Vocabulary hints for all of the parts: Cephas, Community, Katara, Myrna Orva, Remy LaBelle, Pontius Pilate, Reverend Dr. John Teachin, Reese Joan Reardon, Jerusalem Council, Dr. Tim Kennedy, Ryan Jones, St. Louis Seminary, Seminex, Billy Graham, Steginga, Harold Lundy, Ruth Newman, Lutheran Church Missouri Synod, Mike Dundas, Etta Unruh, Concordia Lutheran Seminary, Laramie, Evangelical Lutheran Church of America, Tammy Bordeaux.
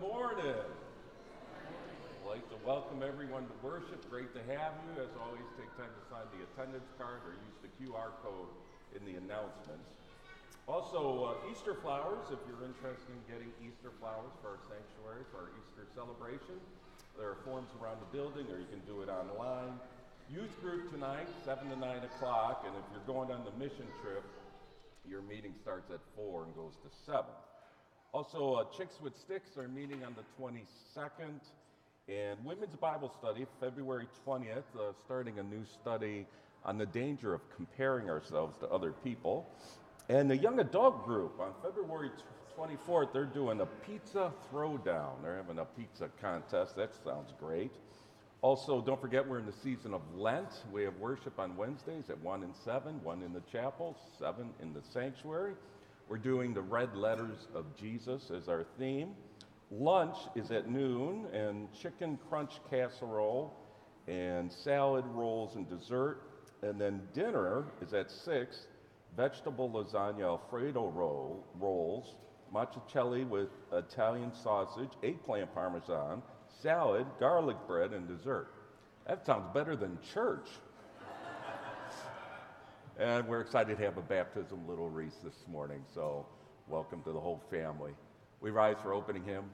Good morning. I'd like to welcome everyone to worship. Great to have you. As always, take time to sign the attendance card or use the QR code in the announcements. Also, Easter flowers, if you're interested in getting Easter flowers for our sanctuary, for our Easter celebration. There are forms around the building, or you can do it online. Youth group tonight, 7 to 9 o'clock, and if you're going on the mission trip, your meeting starts at 4 and goes to 7. Also, Chicks with Sticks are meeting on the 22nd, and Women's Bible Study, February 20th, starting a new study on the danger of comparing ourselves to other people. And the Young Adult Group, on February 24th, they're doing a pizza throwdown. They're having a pizza contest. That sounds great. Also, don't forget, we're in the season of Lent. We have worship on Wednesdays at 1 and 7, 1 in the chapel, 7 in the sanctuary. We're doing the Red Letters of Jesus as our theme. Lunch is at noon, and chicken crunch casserole, and salad rolls and dessert. And then dinner is at 6, vegetable lasagna Alfredo rolls, maciochelli with Italian sausage, eggplant parmesan, salad, garlic bread, and dessert. That sounds better than church. And we're excited to have a baptism, Little Reese, this morning, so welcome to the whole family. We rise for opening hymn.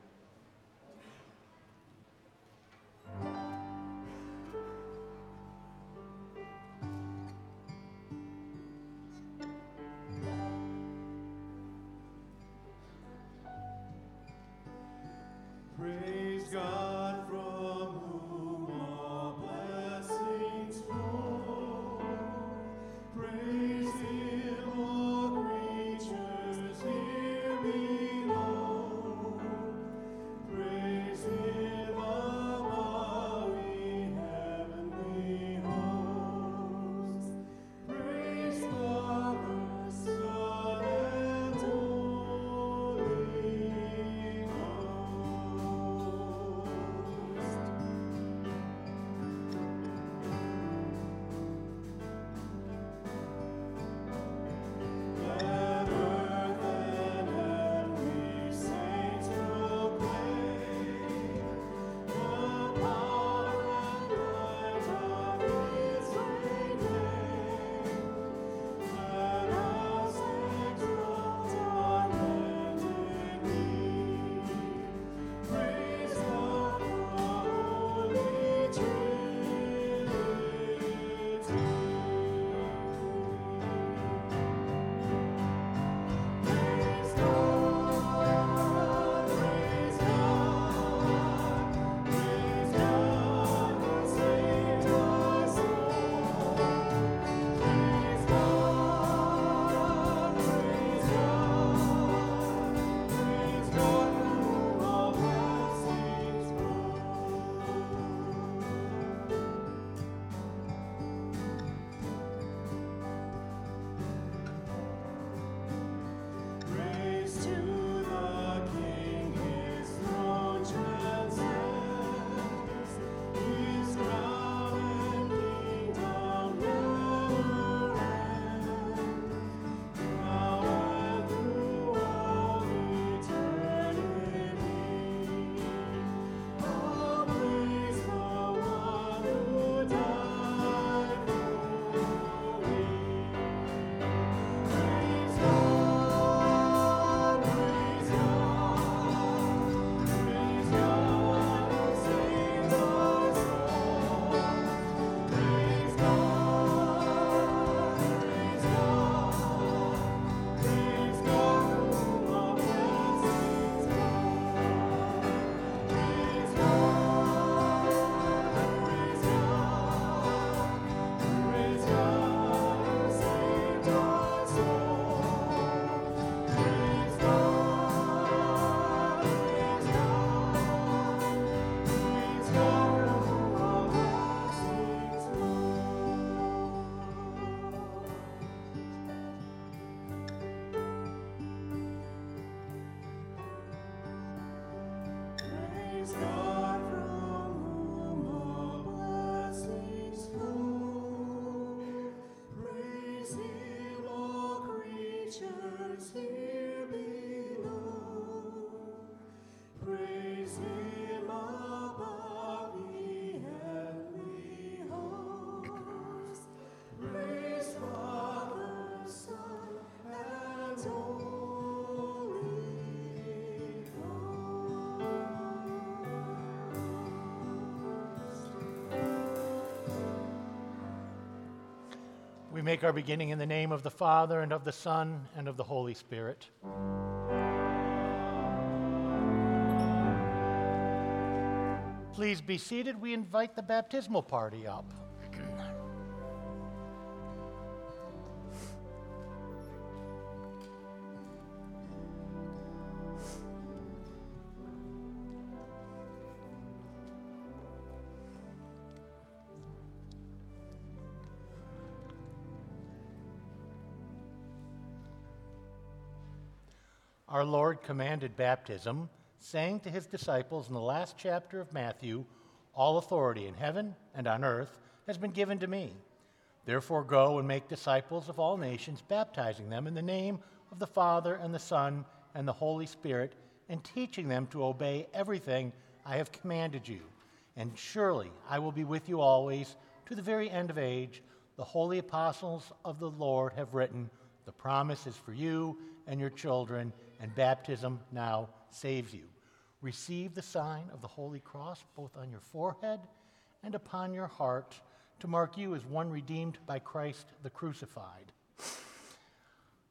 Praise We make our beginning in the name of the Father, and of the Son, and of the Holy Spirit. Please be seated. We invite the baptismal party up. Our Lord commanded baptism, saying to his disciples in the last chapter of Matthew, "All authority in heaven and on earth has been given to me. Therefore go and make disciples of all nations, baptizing them in the name of the Father and the Son and the Holy Spirit, and teaching them to obey everything I have commanded you. And surely I will be with you always to the very end of age. The holy apostles of the Lord have written, the promise is for you and your children, and baptism now saves you. Receive the sign of the Holy Cross both on your forehead and upon your heart to mark you as one redeemed by Christ the crucified."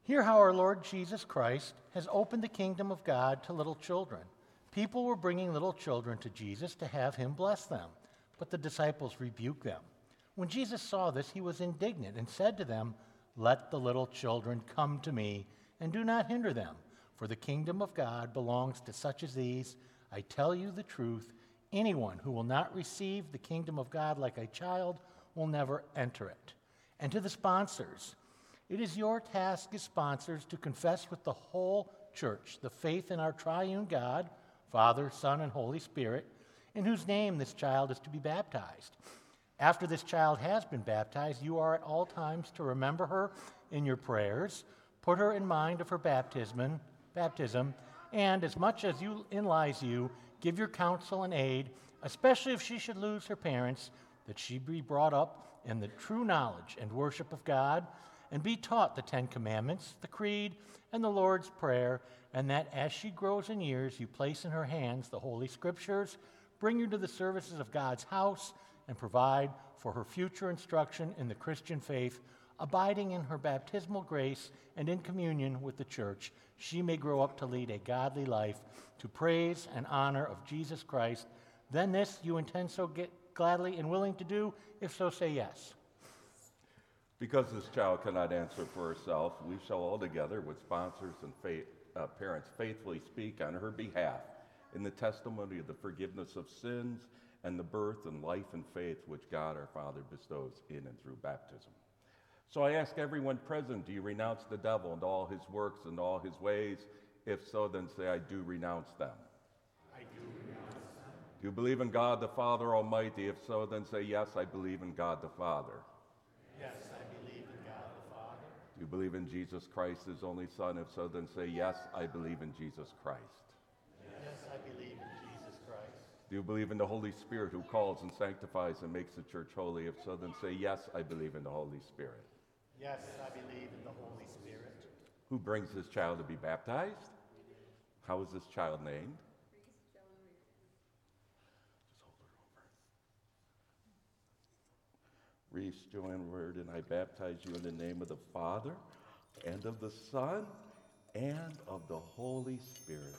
Hear how our Lord Jesus Christ has opened the kingdom of God to little children. People were bringing little children to Jesus to have him bless them, but the disciples rebuked them. When Jesus saw this, he was indignant and said to them, "Let the little children come to me, and do not hinder them, for the kingdom of God belongs to such as these. I tell you the truth, anyone who will not receive the kingdom of God like a child will never enter it." And to the sponsors, it is your task as sponsors to confess with the whole church the faith in our triune God, Father, Son, and Holy Spirit, in whose name this child is to be baptized. After this child has been baptized, you are at all times to remember her in your prayers, put her in mind of her baptism, and as much as in lies you, give your counsel and aid, especially if she should lose her parents, that she be brought up in the true knowledge and worship of God, and be taught the 10 Commandments, the Creed, and the Lord's Prayer, and that as she grows in years, you place in her hands the Holy Scriptures, bring her to the services of God's house, and provide for her future instruction in the Christian faith, abiding in her baptismal grace and in communion with the church. She may grow up to lead a godly life to praise and honor of Jesus Christ. Then this you intend so gladly and willing to do, if so say yes. Because this child cannot answer for herself, we shall all together with sponsors and parents faithfully speak on her behalf in the testimony of the forgiveness of sins and the birth and life and faith which God our Father bestows in and through baptism. So I ask everyone present, do you renounce the devil and all his works and all his ways? If so, then say, I do renounce them. I do renounce them. Do you believe in God the Father Almighty? If so, then say, yes, I believe in God the Father. Yes, I believe in God the Father. Do you believe in Jesus Christ, his only Son? If so, then say, yes, I believe in Jesus Christ. Yes, I believe in Jesus Christ. Do you believe in the Holy Spirit who calls and sanctifies and makes the church holy? If so, then say, yes, I believe in the Holy Spirit. Yes, I believe in the Holy Spirit. Who brings this child to be baptized? How is this child named? Reese Joan Reardon. Just hold her over. Reese Joan Reardon, I baptize you in the name of the Father, and of the Son, and of the Holy Spirit.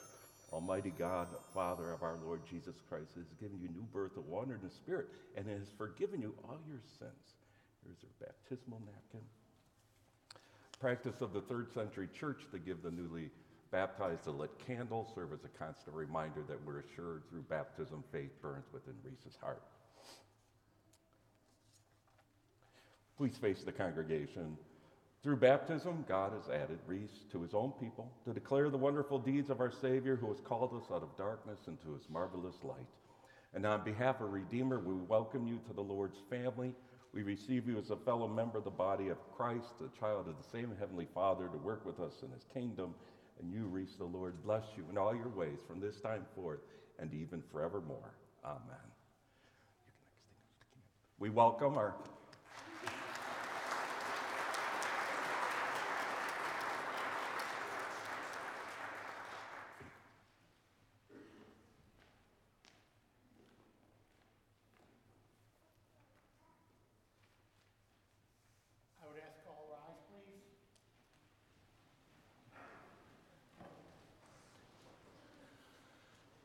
Almighty God, Father of our Lord Jesus Christ, has given you new birth of water and the Spirit, and has forgiven you all your sins. Here's her baptismal napkin. Practice of the 3rd century church to give the newly baptized a lit candle, serve as a constant reminder that we're assured through baptism faith burns within Reese's heart. Please face the congregation. Through baptism, God has added Reese to his own people to declare the wonderful deeds of our Savior who has called us out of darkness into his marvelous light. And on behalf of Redeemer, we welcome you to the Lord's family. We receive you as a fellow member of the body of Christ, a child of the same Heavenly Father, to work with us in his kingdom. And you, Reese, the Lord bless you in all your ways from this time forth and even forevermore. Amen. We welcome our...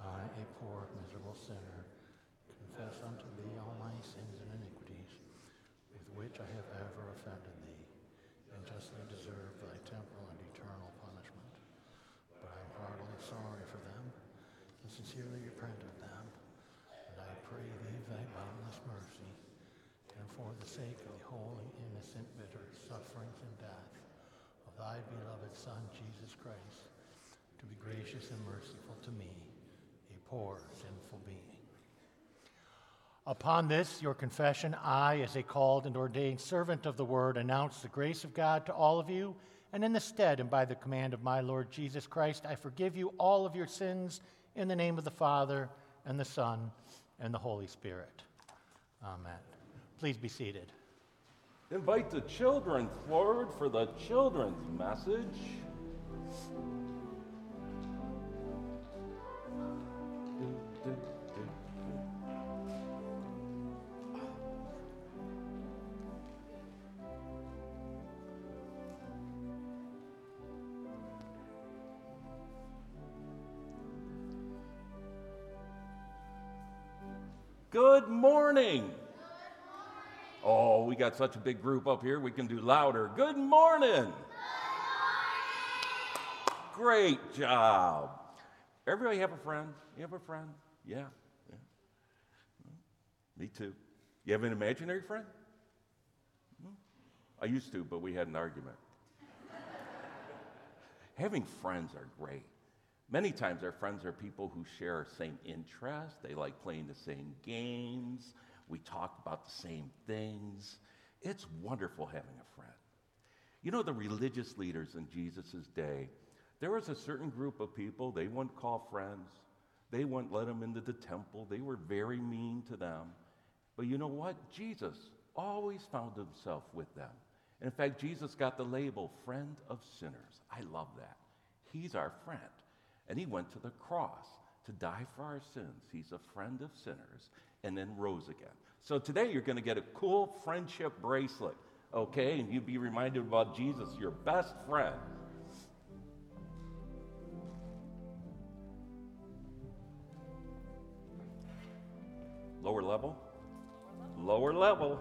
I, a poor, miserable sinner, confess unto thee all my sins and iniquities, with which I have ever offended thee, and justly deserve thy temporal and eternal punishment. But I am heartily sorry for them, and sincerely repent of them, and I pray thee of thy boundless mercy, and for the sake of the holy, innocent, bitter sufferings and death of thy beloved Son, Jesus Christ, to be gracious and merciful to me, a poor, sinful being. Upon this, your confession, I, as a called and ordained servant of the word, announce the grace of God to all of you, and in the stead and by the command of my Lord Jesus Christ, I forgive you all of your sins in the name of the Father, and the Son, and the Holy Spirit. Amen. Please be seated. Invite the children forward for the children's message. Good morning. Good morning. Oh, we got such a big group up here, we can do louder. Good morning. Good morning. Great job. Everybody have a friend? You have a friend? Yeah. Me too. You have an imaginary friend? I used to, but we had an argument. Having friends are great. Many times our friends are people who share our same interests. They like playing the same games. We talk about the same things. It's wonderful having a friend. You know, the religious leaders in Jesus' day, there was a certain group of people they wouldn't call friends. They wouldn't let them into the temple. They were very mean to them. But you know what? Jesus always found himself with them. And in fact, Jesus got the label, friend of sinners. I love that. He's our friend. And he went to the cross to die for our sins. He's a friend of sinners, and then rose again. So today you're going to get a cool friendship bracelet, okay? And you'll be reminded about Jesus, your best friend. Lower level? Lower level.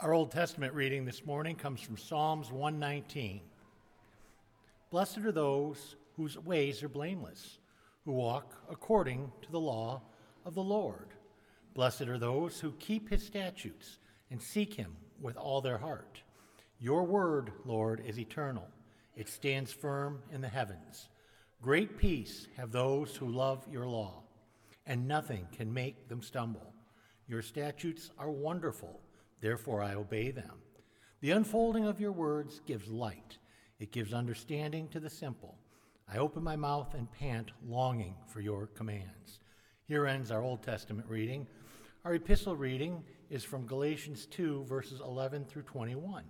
Our Old Testament reading this morning comes from Psalms 119. Blessed are those whose ways are blameless, who walk according to the law of the Lord. Blessed are those who keep his statutes and seek him with all their heart. Your word, Lord, is eternal. It stands firm in the heavens. Great peace have those who love your law, and nothing can make them stumble. Your statutes are wonderful. Therefore, I obey them. The unfolding of your words gives light. It gives understanding to the simple. I open my mouth and pant, longing for your commands. Here ends our Old Testament reading. Our epistle reading is from Galatians 2, verses 11 through 21.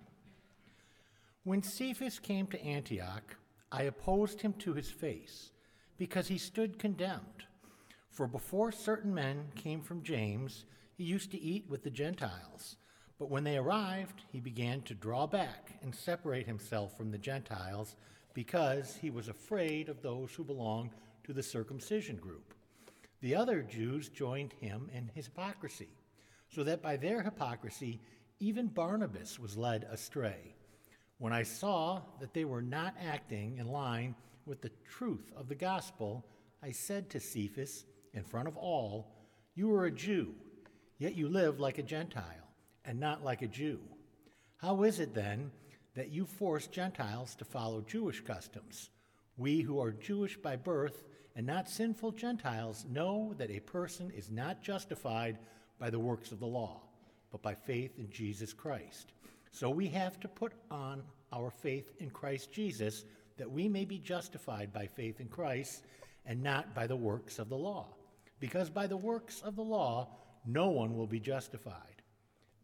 When Cephas came to Antioch, I opposed him to his face, because he stood condemned. For before certain men came from James, he used to eat with the Gentiles. But when they arrived, he began to draw back and separate himself from the Gentiles because he was afraid of those who belonged to the circumcision group. The other Jews joined him in his hypocrisy, so that by their hypocrisy, even Barnabas was led astray. When I saw that they were not acting in line with the truth of the gospel, I said to Cephas, in front of all, "You are a Jew, yet you live like a Gentile. and not like a Jew. How is it then that you force Gentiles to follow Jewish customs? We who are Jewish by birth and not sinful Gentiles know that a person is not justified by the works of the law, but by faith in Jesus Christ. So we have to put on our faith in Christ Jesus, that we may be justified by faith in Christ and not by the works of the law. Because by the works of the law, no one will be justified.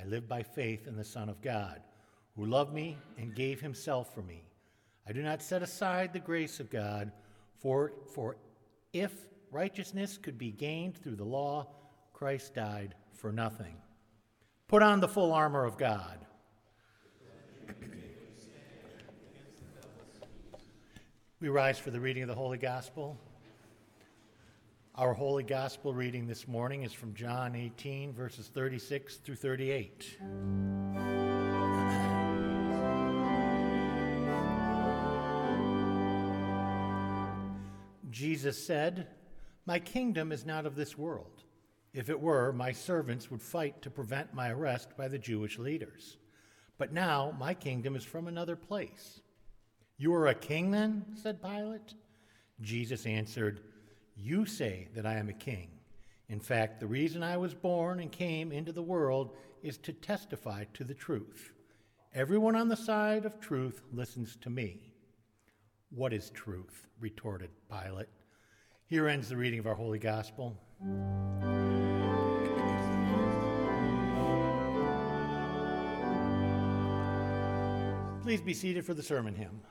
I live by faith in the Son of God, who loved me and gave himself for me. I do not set aside the grace of God, for if righteousness could be gained through the law, Christ died for nothing. Put on the full armor of God. We rise for the reading of the Holy Gospel. Our Holy Gospel reading this morning is from John 18, verses 36 through 38. Jesus said, "My kingdom is not of this world. If it were, my servants would fight to prevent my arrest by the Jewish leaders. But now my kingdom is from another place." "You are a king then?" said Pilate. Jesus answered, "You say that I am a king. In fact, the reason I was born and came into the world is to testify to the truth. Everyone on the side of truth listens to me." "What is truth?" retorted Pilate. Here ends the reading of our Holy Gospel. Please be seated for the sermon hymn.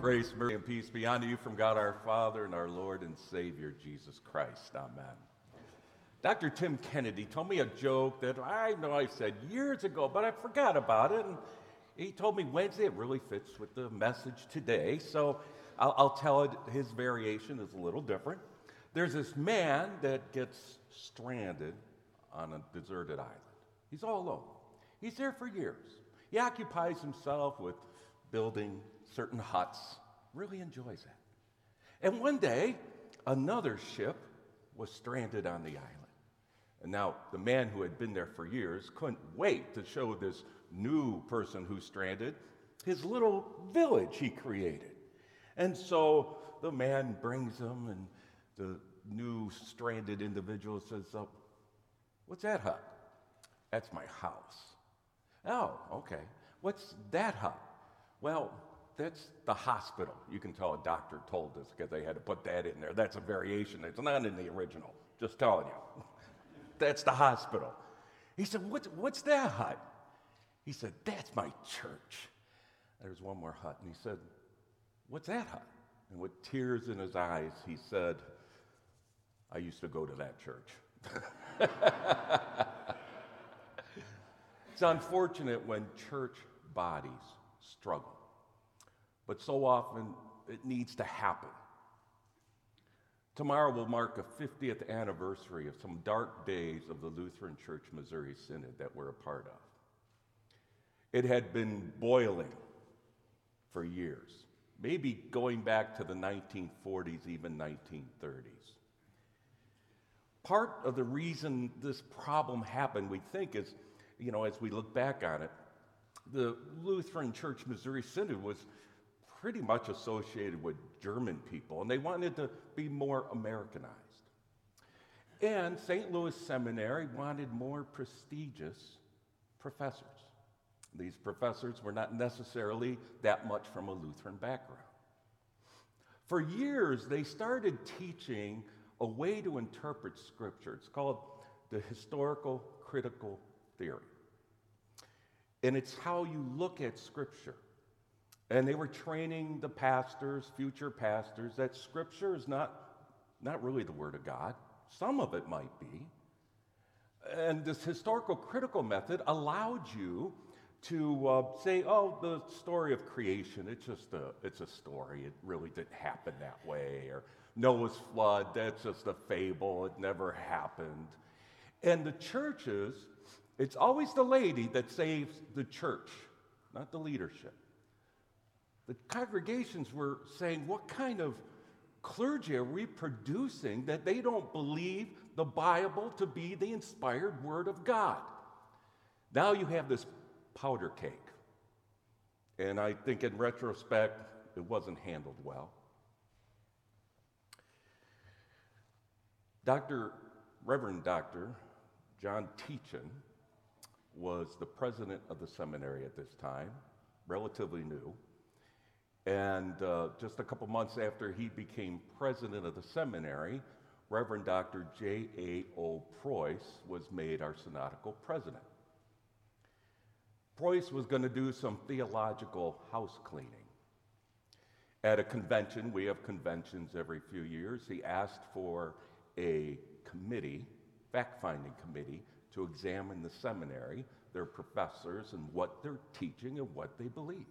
Grace, mercy, and peace be unto you from God our Father and our Lord and Savior, Jesus Christ. Amen. Dr. Tim Kennedy told me a joke that I know I said years ago, but I forgot about it. And he told me Wednesday, it really fits with the message today, so I'll tell it. His variation is a little different. There's this man that gets stranded on a deserted island. He's all alone. He's there for years. He occupies himself with building certain huts, really enjoys it. And one day, another ship was stranded on the island. And now, the man who had been there for years couldn't wait to show this new person who's stranded his little village he created. And so the man brings him, and the new stranded individual says, "What's that hut?" "That's my house." "Oh, okay. What's that hut?" "Well, that's the hospital." You can tell a doctor told us because they had to put that in there. That's a variation. It's not in the original. Just telling you. That's the hospital. He said, what's that hut? He said, "That's my church." There's one more hut. And he said, "What's that hut?" And with tears in his eyes, he said, "I used to go to that church." It's unfortunate when church bodies struggle. But so often, it needs to happen. Tomorrow will mark the 50th anniversary of some dark days of the Lutheran Church Missouri Synod that we're a part of. It had been boiling for years, maybe going back to the 1940s, even 1930s. Part of the reason this problem happened, we think, is, as we look back on it, the Lutheran Church Missouri Synod was pretty much associated with German people, and they wanted to be more Americanized. And St. Louis Seminary wanted more prestigious professors. These professors were not necessarily that much from a Lutheran background. For years, they started teaching a way to interpret Scripture. It's called the historical critical theory. And it's how you look at Scripture. And they were training the pastors, future pastors, that Scripture is not really the Word of God. Some of it might be. And this historical critical method allowed you to say, the story of creation, it's a story. It really didn't happen that way. Or Noah's flood, that's just a fable. It never happened. And the churches, it's always the lady that saves the church, not the leadership. The congregations were saying, what kind of clergy are we producing that they don't believe the Bible to be the inspired Word of God? Now you have this powder cake. And I think in retrospect, it wasn't handled well. Reverend Dr. John Teachin was the president of the seminary at this time, relatively new. And just a couple months after he became president of the seminary, Reverend Dr. J.A.O. Preuss was made our synodical president. Preuss was going to do some theological house cleaning. At a convention, we have conventions every few years, he asked for a committee, fact-finding committee, to examine the seminary, their professors, and what they're teaching and what they believe.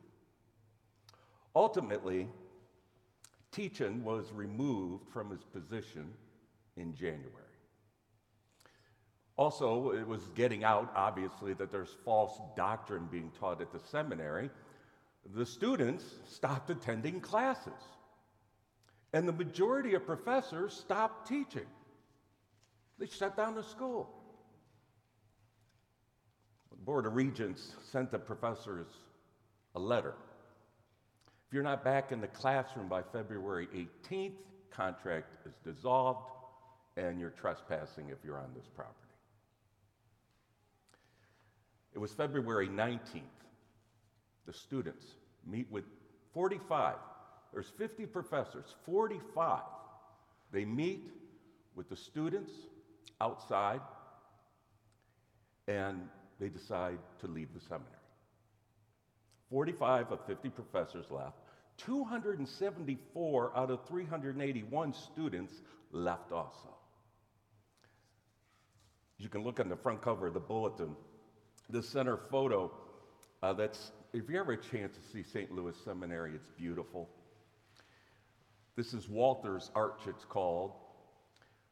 Ultimately, Teachin was removed from his position in January. Also, it was getting out, obviously, that there's false doctrine being taught at the seminary. The students stopped attending classes, and the majority of professors stopped teaching. They shut down the school. The Board of Regents sent the professors a letter. If you're not back in the classroom by February 18th, contract is dissolved, and you're trespassing if you're on this property. It was February 19th. The students meet with 45. There's 50 professors, 45. They meet with the students outside, and they decide to leave the seminary. 45 of 50 professors left. 274 out of 381 students left also. You can look on the front cover of the bulletin. The center photo, that's, if you ever have a chance to see St. Louis Seminary, it's beautiful. This is Walter's Arch, it's called.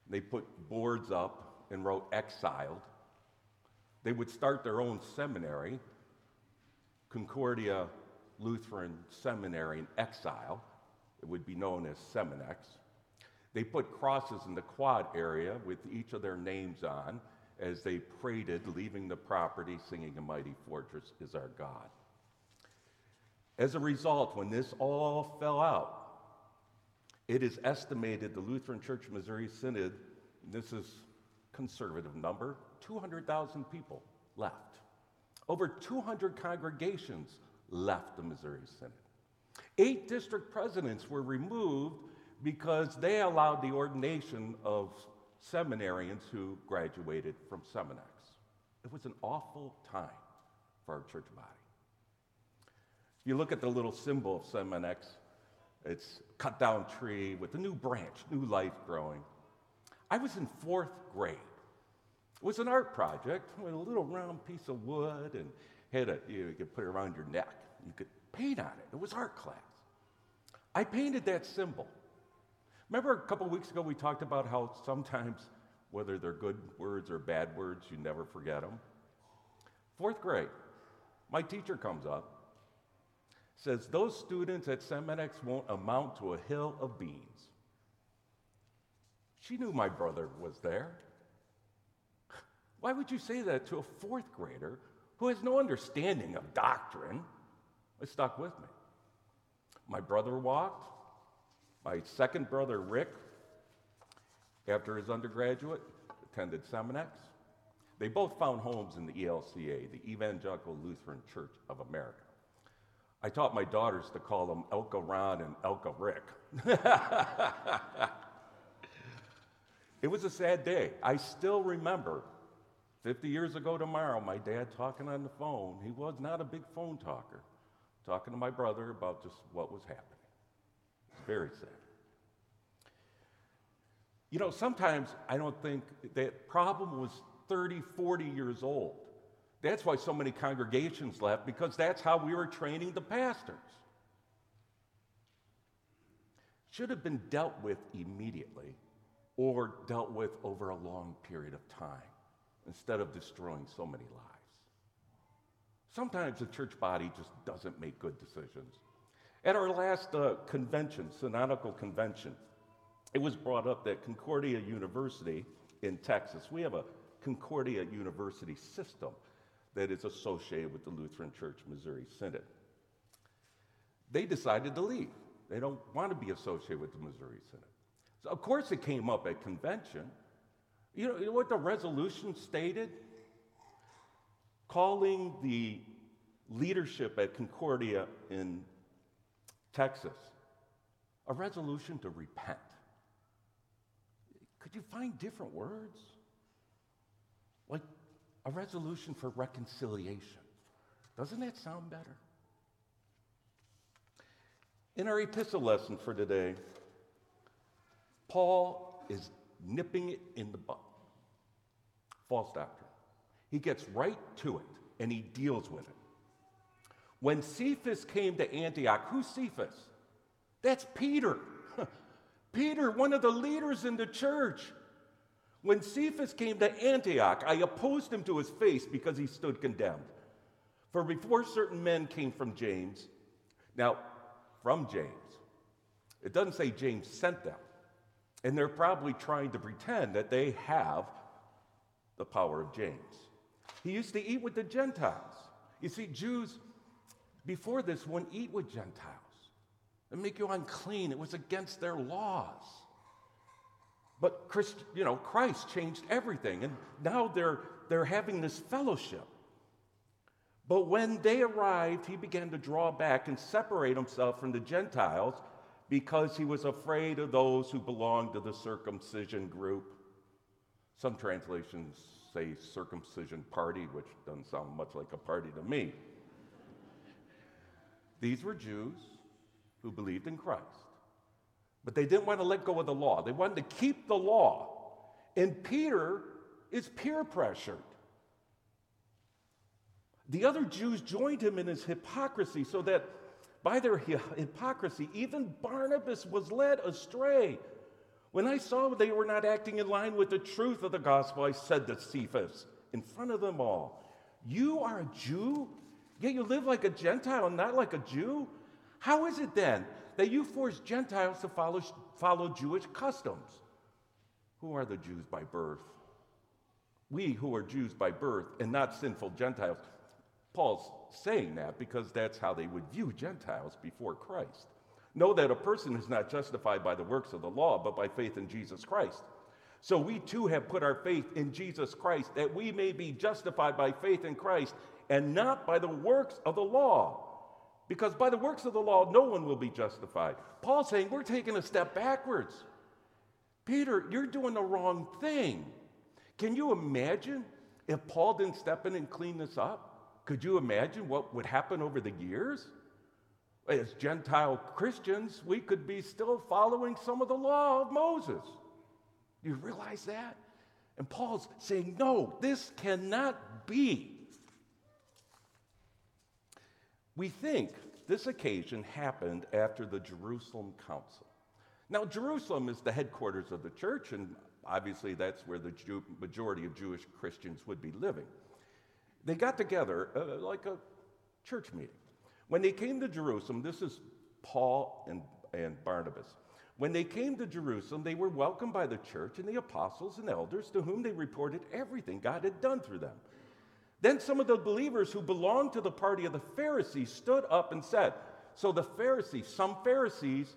They put boards up and wrote exiled. They would start their own seminary, Concordia Lutheran Seminary in Exile. It would be known as Seminex. They put crosses in the quad area with each of their names on as they paraded, leaving the property, singing "A Mighty Fortress Is Our God." As a result, when this all fell out, it is estimated the Lutheran Church Missouri Synod, this is conservative number, 200,000 people left. Over 200 congregations left the Missouri Synod. 8 district presidents were removed because they allowed the ordination of seminarians who graduated from Seminex. It was an awful time for our church body. If you look at the little symbol of Seminex, it's a cut down tree with a new branch, new life growing. I was in 4th grade. It was an art project with a little round piece of wood and had a, you could put it around your neck. You could paint on it. It was art class. I painted that symbol. Remember a couple weeks ago we talked about how sometimes, whether they're good words or bad words, you never forget them? 4th grade, my teacher comes up, says, "Those students at Seminex won't amount to a hill of beans." She knew my brother was there. Why would you say that to a 4th grader who has no understanding of doctrine? It stuck with me. My brother walked. My second brother, Rick, after his undergraduate, attended Seminex. They both found homes in the ELCA, the Evangelical Lutheran Church of America. I taught my daughters to call them Elka Ron and Elka Rick. It was a sad day. I still remember 50 years ago tomorrow, my dad talking on the phone. He was not a big phone talker, talking to my brother about just what was happening. It's very sad. You know, sometimes I don't think that problem was 30, 40 years old. That's why so many congregations left, because that's how we were training the pastors. Should have been dealt with immediately or dealt with over a long period of time, instead of destroying so many lives. Sometimes the church body just doesn't make good decisions. At our last convention, synodical convention, it was brought up that Concordia University in Texas, we have a Concordia University system that is associated with the Lutheran Church Missouri Synod. They decided to leave. They don't want to be associated with the Missouri Synod. So of course it came up at convention. You know what the resolution stated? Calling the leadership at Concordia in Texas a resolution to repent. Could you find different words? Like a resolution for reconciliation. Doesn't that sound better? In our epistle lesson for today, Paul is nipping it in the bud. False doctrine. He gets right to it, and he deals with it. When Cephas came to Antioch, who's Cephas? That's Peter. Peter, one of the leaders in the church. When Cephas came to Antioch, I opposed him to his face because he stood condemned. For before certain men came from James, now, from James, it doesn't say James sent them. And they're probably trying to pretend that they have the power of James. He used to eat with the Gentiles. You see, Jews before this wouldn't eat with Gentiles. It'd make you unclean. It was against their laws. But Christ changed everything, and now they're having this fellowship. But when they arrived, he began to draw back and separate himself from the Gentiles, because he was afraid of those who belonged to the circumcision group. Some translations say circumcision party, which doesn't sound much like a party to me. These were Jews who believed in Christ, but they didn't want to let go of the law. They wanted to keep the law. And Peter is peer pressured. The other Jews joined him in his hypocrisy, so that by their hypocrisy, even Barnabas was led astray. When I saw they were not acting in line with the truth of the gospel, I said to Cephas, in front of them all, "You are a Jew, yet you live like a Gentile and not like a Jew? How is it then that you force Gentiles to follow Jewish customs? Who are the Jews by birth? We who are Jews by birth and not sinful Gentiles." Paul's saying that because that's how they would view Gentiles before Christ. Know that a person is not justified by the works of the law, but by faith in Jesus Christ. So we too have put our faith in Jesus Christ, that we may be justified by faith in Christ and not by the works of the law. Because by the works of the law, no one will be justified. Paul's saying we're taking a step backwards. Peter, you're doing the wrong thing. Can you imagine if Paul didn't step in and clean this up? Could you imagine what would happen over the years? As Gentile Christians, we could be still following some of the law of Moses. You realize that? And Paul's saying, no, this cannot be. We think this occasion happened after the Jerusalem Council. Now, Jerusalem is the headquarters of the church, and obviously that's where the majority of Jewish Christians would be living. They got together like a church meeting. When they came to Jerusalem, this is Paul and Barnabas. When they came to Jerusalem, they were welcomed by the church and the apostles and elders, to whom they reported everything God had done through them. Then some of the believers who belonged to the party of the Pharisees stood up and said, so some Pharisees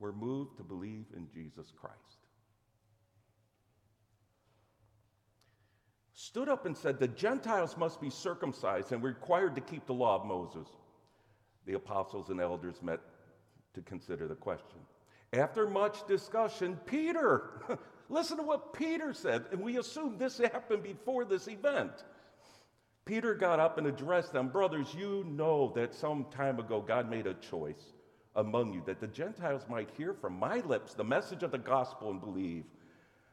were moved to believe in Jesus Christ. Stood up and said, the Gentiles must be circumcised and required to keep the law of Moses. The apostles and elders met to consider the question. After much discussion, Peter, listen to what Peter said, and we assume this happened before this event. Peter got up and addressed them, brothers, you know that some time ago God made a choice among you that the Gentiles might hear from my lips the message of the gospel and believe.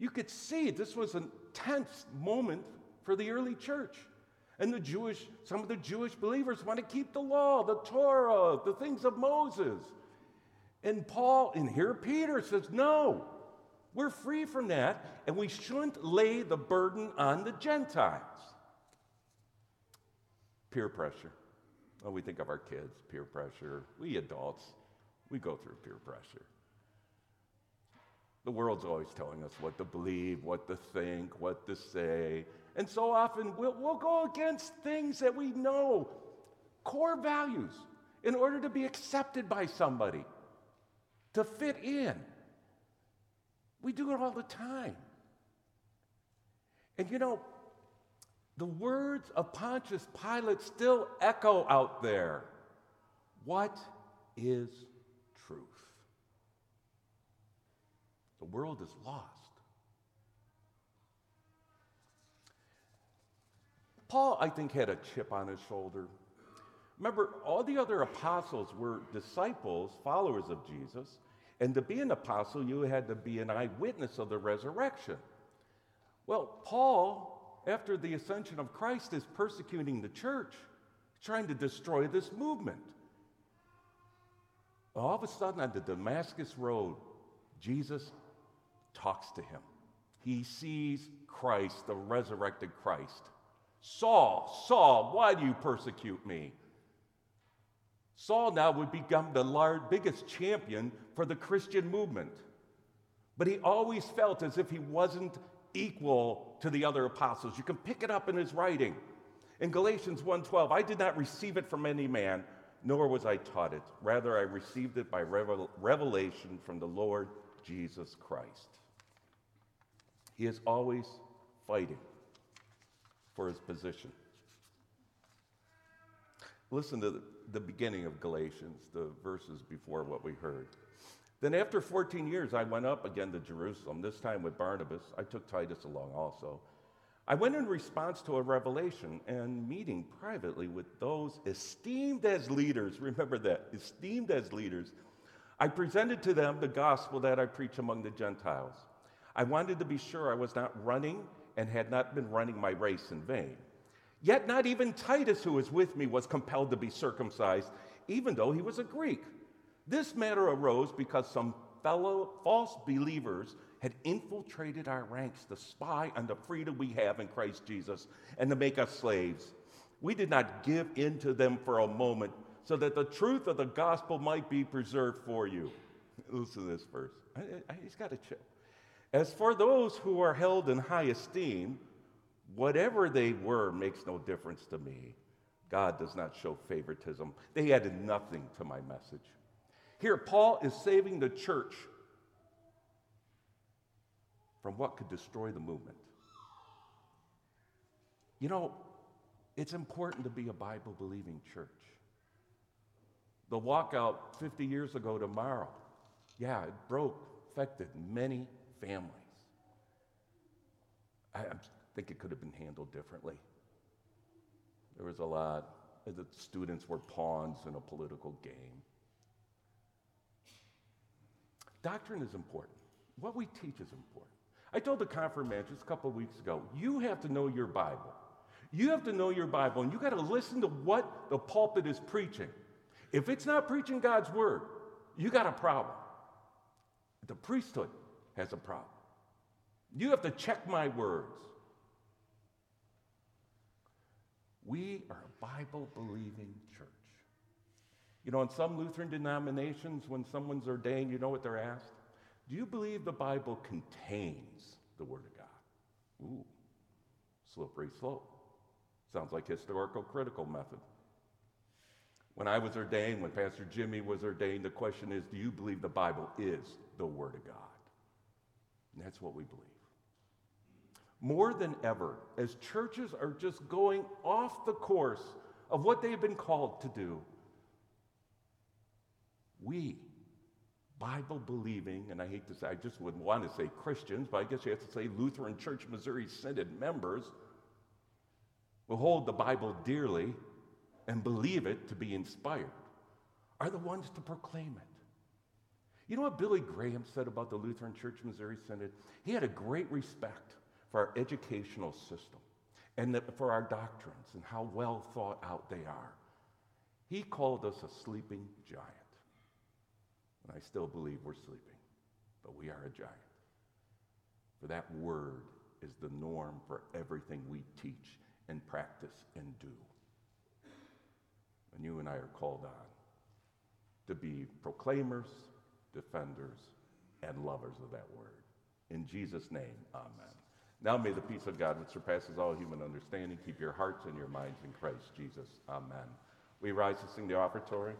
You could see this was a tense moment for the early church. And some of the Jewish believers want to keep the law, the Torah, the things of Moses. And Paul, and here Peter says, no, we're free from that, and we shouldn't lay the burden on the Gentiles. Peer pressure. Oh, we think of our kids, peer pressure. We adults, we go through peer pressure. The world's always telling us what to believe, what to think, what to say. And so often we'll go against things that we know, core values, in order to be accepted by somebody, to fit in. We do it all the time. And you know, the words of Pontius Pilate still echo out there. What is truth? The world is lost. Paul, I think, had a chip on his shoulder. Remember, all the other apostles were disciples, followers of Jesus, and to be an apostle, you had to be an eyewitness of the resurrection. Well, Paul, after the ascension of Christ, is persecuting the church, trying to destroy this movement. All of a sudden, on the Damascus Road, Jesus talks to him. He sees Christ, the resurrected Christ. Saul, Saul, why do you persecute me? Saul now would become the biggest champion for the Christian movement. But he always felt as if he wasn't equal to the other apostles. You can pick it up in his writing. In Galatians 1:12, I did not receive it from any man, nor was I taught it. Rather, I received it by revelation from the Lord Jesus Christ. He is always fighting for his position. Listen to the beginning of Galatians, the verses before what we heard. Then after 14 years, I went up again to Jerusalem, this time with Barnabas. I took Titus along also. I went in response to a revelation and meeting privately with those esteemed as leaders. Remember that, esteemed as leaders. I presented to them the gospel that I preach among the Gentiles. I wanted to be sure I was not running and had not been running my race in vain. Yet not even Titus, who was with me, was compelled to be circumcised, even though he was a Greek. This matter arose because some fellow false believers had infiltrated our ranks to spy on the freedom we have in Christ Jesus and to make us slaves. We did not give in to them for a moment so that the truth of the gospel might be preserved for you. Listen to this verse. He's got to chill. As for those who are held in high esteem, whatever they were makes no difference to me. God does not show favoritism. They added nothing to my message. Here, Paul is saving the church from what could destroy the movement. You know, it's important to be a Bible-believing church. The walkout 50 years ago tomorrow, yeah, it affected many families. I think it could have been handled differently. There was a lot. The students were pawns in a political game. Doctrine is important. What we teach is important. I told the confirmands a couple of weeks ago, you have to know your Bible. You have to know your Bible, and you got to listen to what the pulpit is preaching. If it's not preaching God's word, you got a problem. The priesthood has a problem. You have to check my words. We are a Bible-believing church. You know, in some Lutheran denominations, when someone's ordained, you know what they're asked? Do you believe the Bible contains the Word of God? Ooh, slippery slope. Sounds like historical critical method. When I was ordained, when Pastor Jimmy was ordained, the question is, do you believe the Bible is the Word of God? And that's what we believe. More than ever, as churches are just going off the course of what they've been called to do, we, Bible-believing, and I hate to say, I just wouldn't want to say Christians, but I guess you have to say Lutheran Church Missouri Synod members, who hold the Bible dearly and believe it to be inspired, are the ones to proclaim it. You know what Billy Graham said about the Lutheran Church Missouri Synod? He had a great respect for our educational system and for our doctrines and how well thought out they are. He called us a sleeping giant. And I still believe we're sleeping, but we are a giant. For that word is the norm for everything we teach and practice and do. And you and I are called on to be proclaimers, defenders, and lovers of that word. In Jesus' name, amen. Now may the peace of God, which surpasses all human understanding, keep your hearts and your minds in Christ Jesus. Amen. We rise to sing the offertory.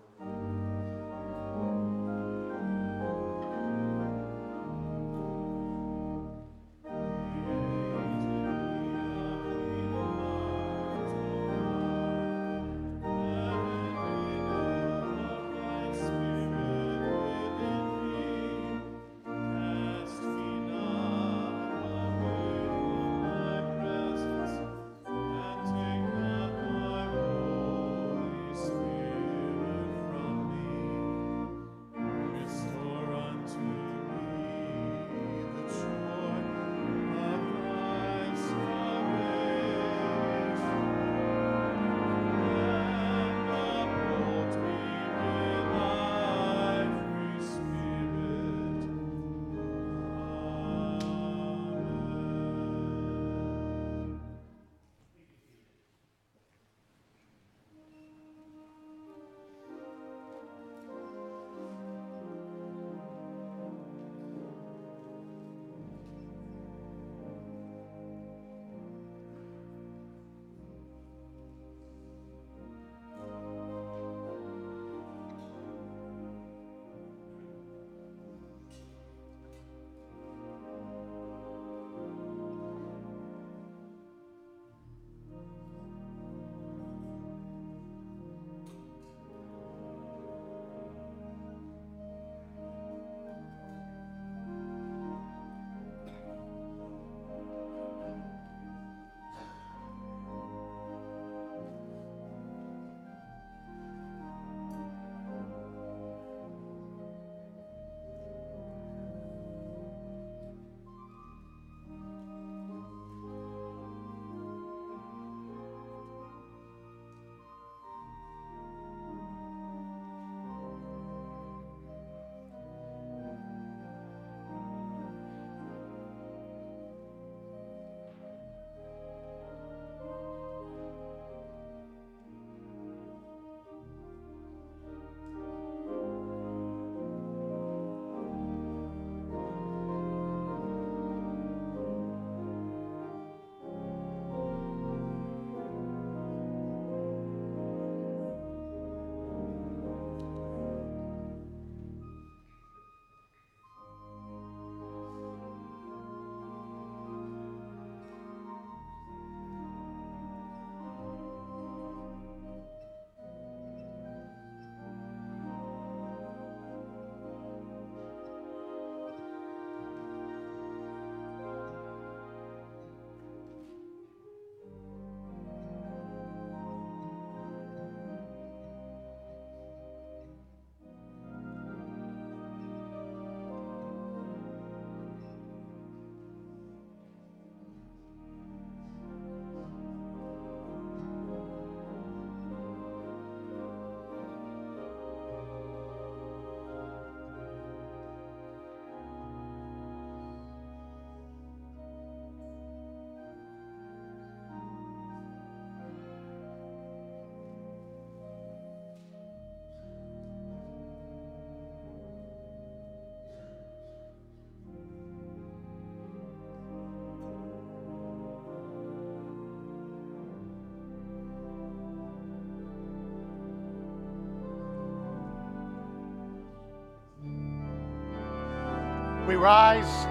we rise.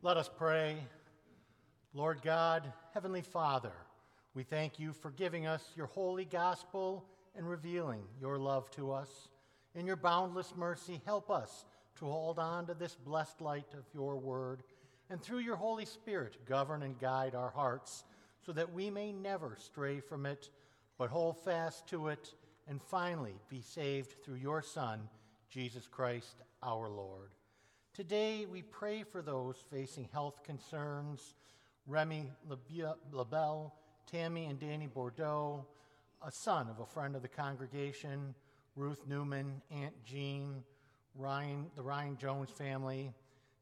Let us pray. Lord God, Heavenly Father, we thank you for giving us your holy gospel and revealing your love to us. In your boundless mercy, help us to hold on to this blessed light of your word, and through your Holy Spirit, govern and guide our hearts so that we may never stray from it, but hold fast to it, and finally be saved through your Son, Jesus Christ, our Lord. Today, we pray for those facing health concerns, Remy LaBelle, Tammy and Danny Bordeaux, a son of a friend of the congregation, Ruth Newman, Aunt Jean, the Ryan Jones family,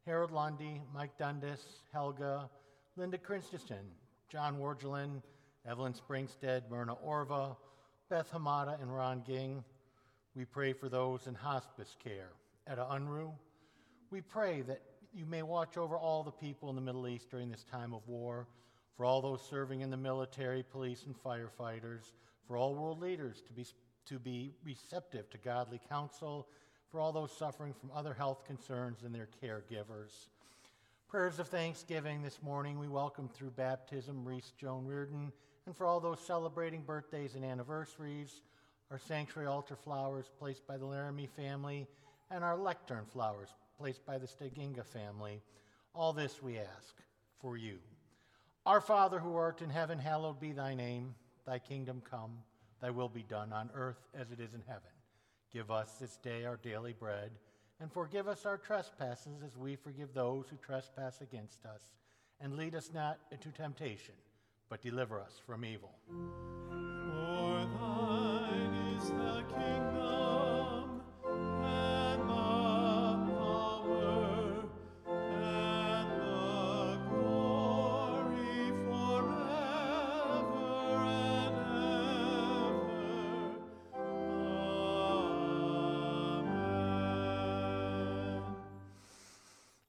Harold Lundy, Mike Dundas, Helga, Linda Christensen, John Wardlein, Evelyn Springstead, Myrna Orva, Beth Hamada, and Ron Ging. We pray for those in hospice care, Etta Unruh. We pray that you may watch over all the people in the Middle East during this time of war, for all those serving in the military, police, and firefighters, for all world leaders to be receptive to godly counsel, for all those suffering from other health concerns and their caregivers. Prayers of thanksgiving this morning we welcome through baptism Reese Joan Reardon, and for all those celebrating birthdays and anniversaries, our sanctuary altar flowers placed by the Laramie family, and our lectern flowers placed by the Steginga family. All this we ask for you. Our Father who art in heaven, hallowed be thy name. Thy kingdom come, thy will be done on earth as it is in heaven. Give us this day our daily bread, and forgive us our trespasses as we forgive those who trespass against us. And lead us not into temptation, but deliver us from evil. For thine is the kingdom, and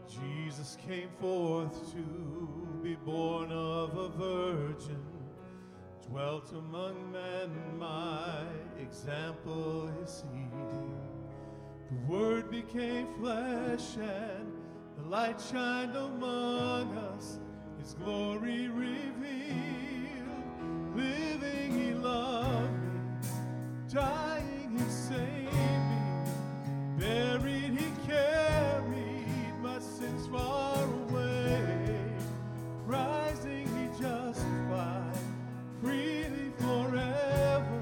Jesus came forth to be born of a virgin, dwelt among men, my example is he. The Word became flesh and the light shined among us, his glory revealed. Living he loved me, dying he saved me, buried he carried my sins far away, rising he justified, freely forever.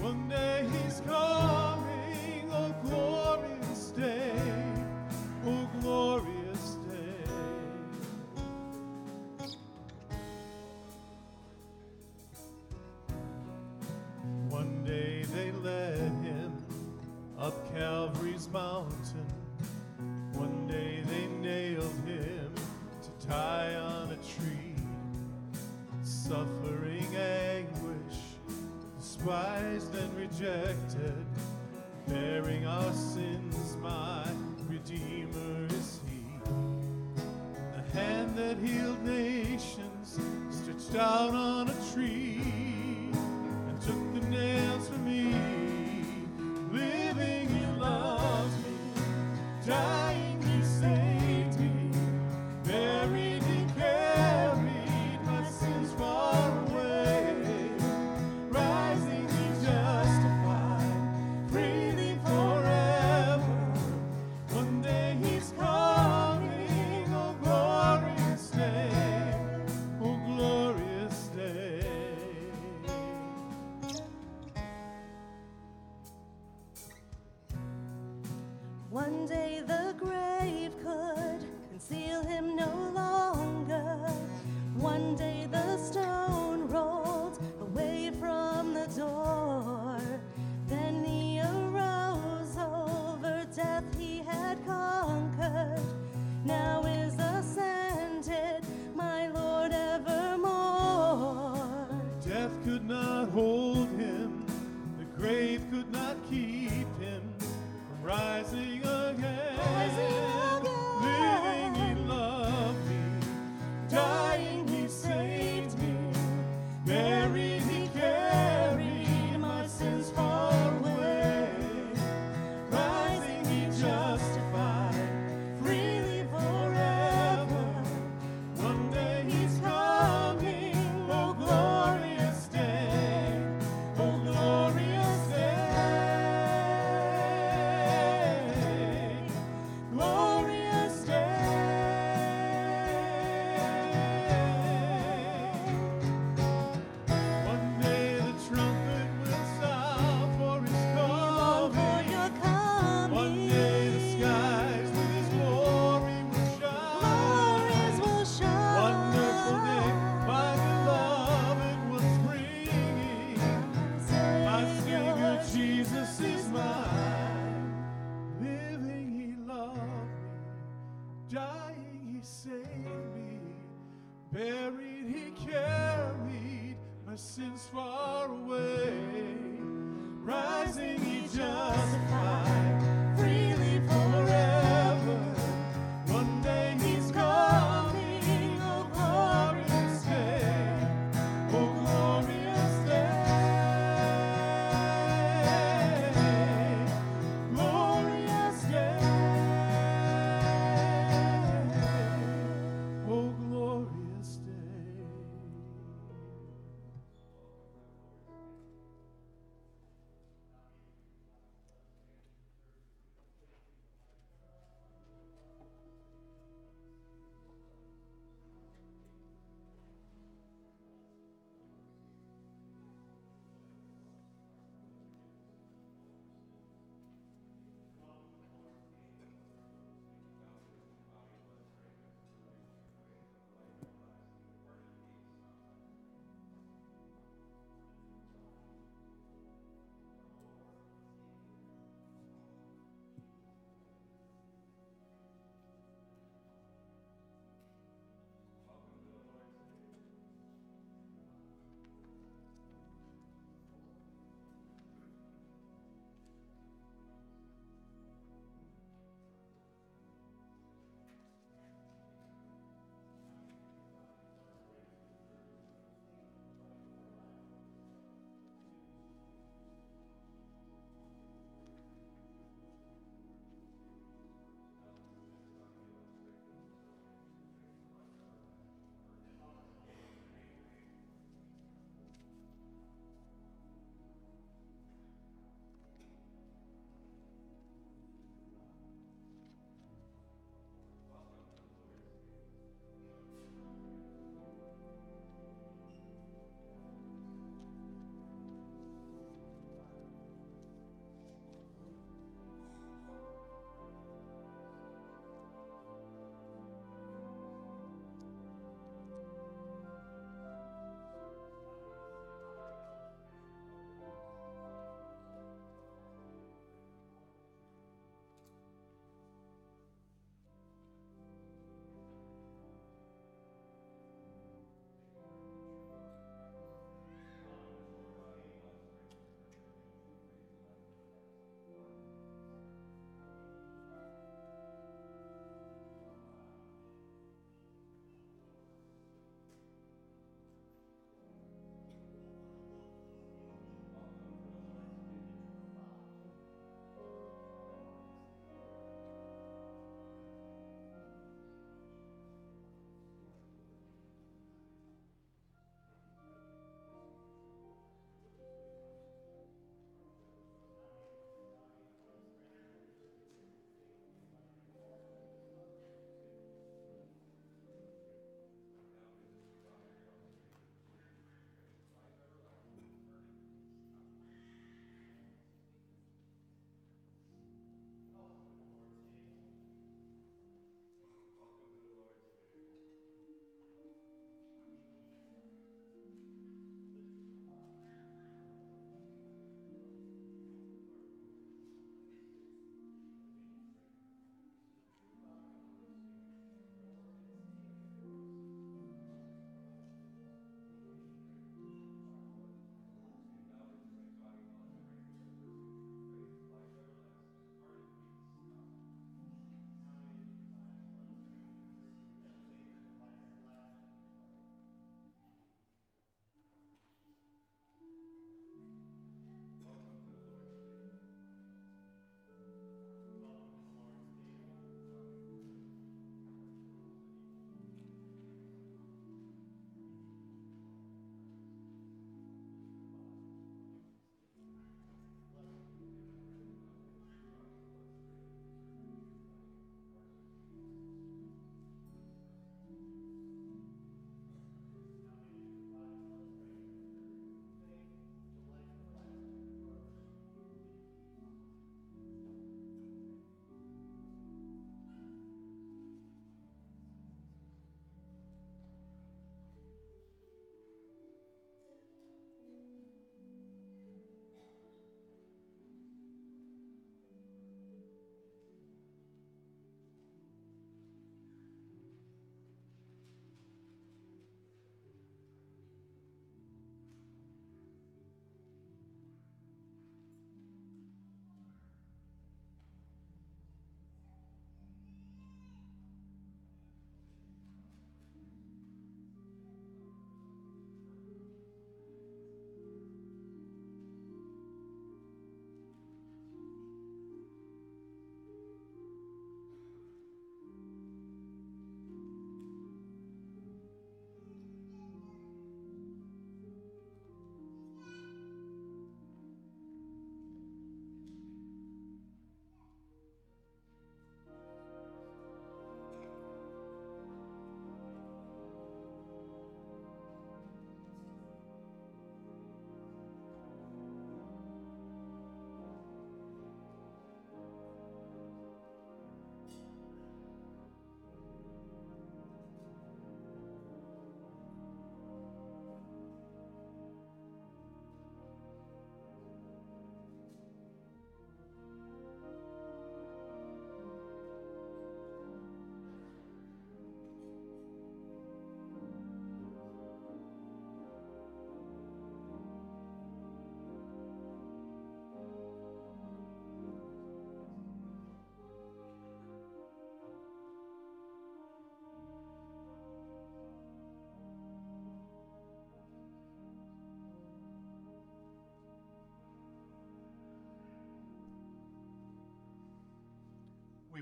One day he's coming, oh glorious day, oh glorious day. One day they led him up Calvary's mountain. One day they nailed him to tie on a tree. Suffering anguish, despised and rejected, bearing our sins, my Redeemer is he. The hand that healed nations stretched out on a tree and took the nails from me. Living he loves me, dying he saved me, buried he carried my sins far away, rising he justified, freely forever. One day he's coming, oh glorious day, oh glorious day. One day the grave could conceal him no longer. One day the stone rolled away from the door. Then he arose, over death he had conquered. Now is ascended, my Lord evermore. Death could not hold him, the grave could not keep him from rising again. Living he loved me, dying saved me, buried he carried my sins far away, rising he justified, freely forever. One day he's coming, oh glorious day, oh glorious day, glorious day. Sins far away, rising he justified, freely forever. One day he's coming, oh glorious day, oh glorious day, glorious day, oh glorious day.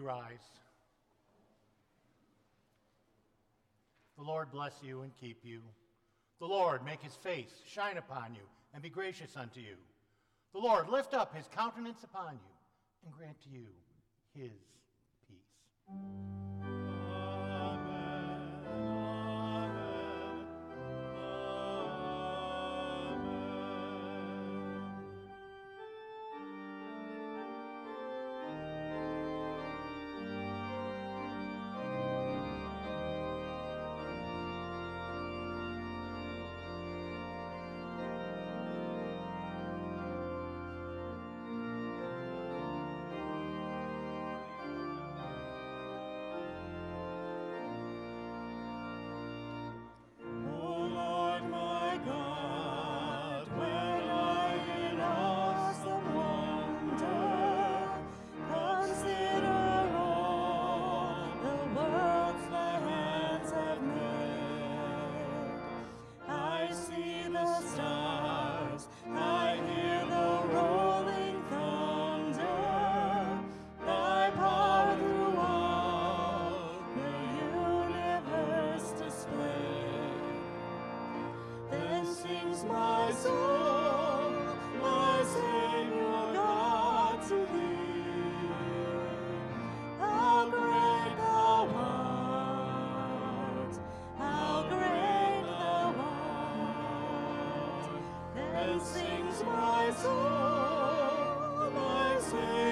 we rise. The Lord bless you and keep you. The Lord make his face shine upon you and be gracious unto you. The Lord lift up his countenance upon you and grant to you his peace. Amen, amen, sings my soul, my Savior.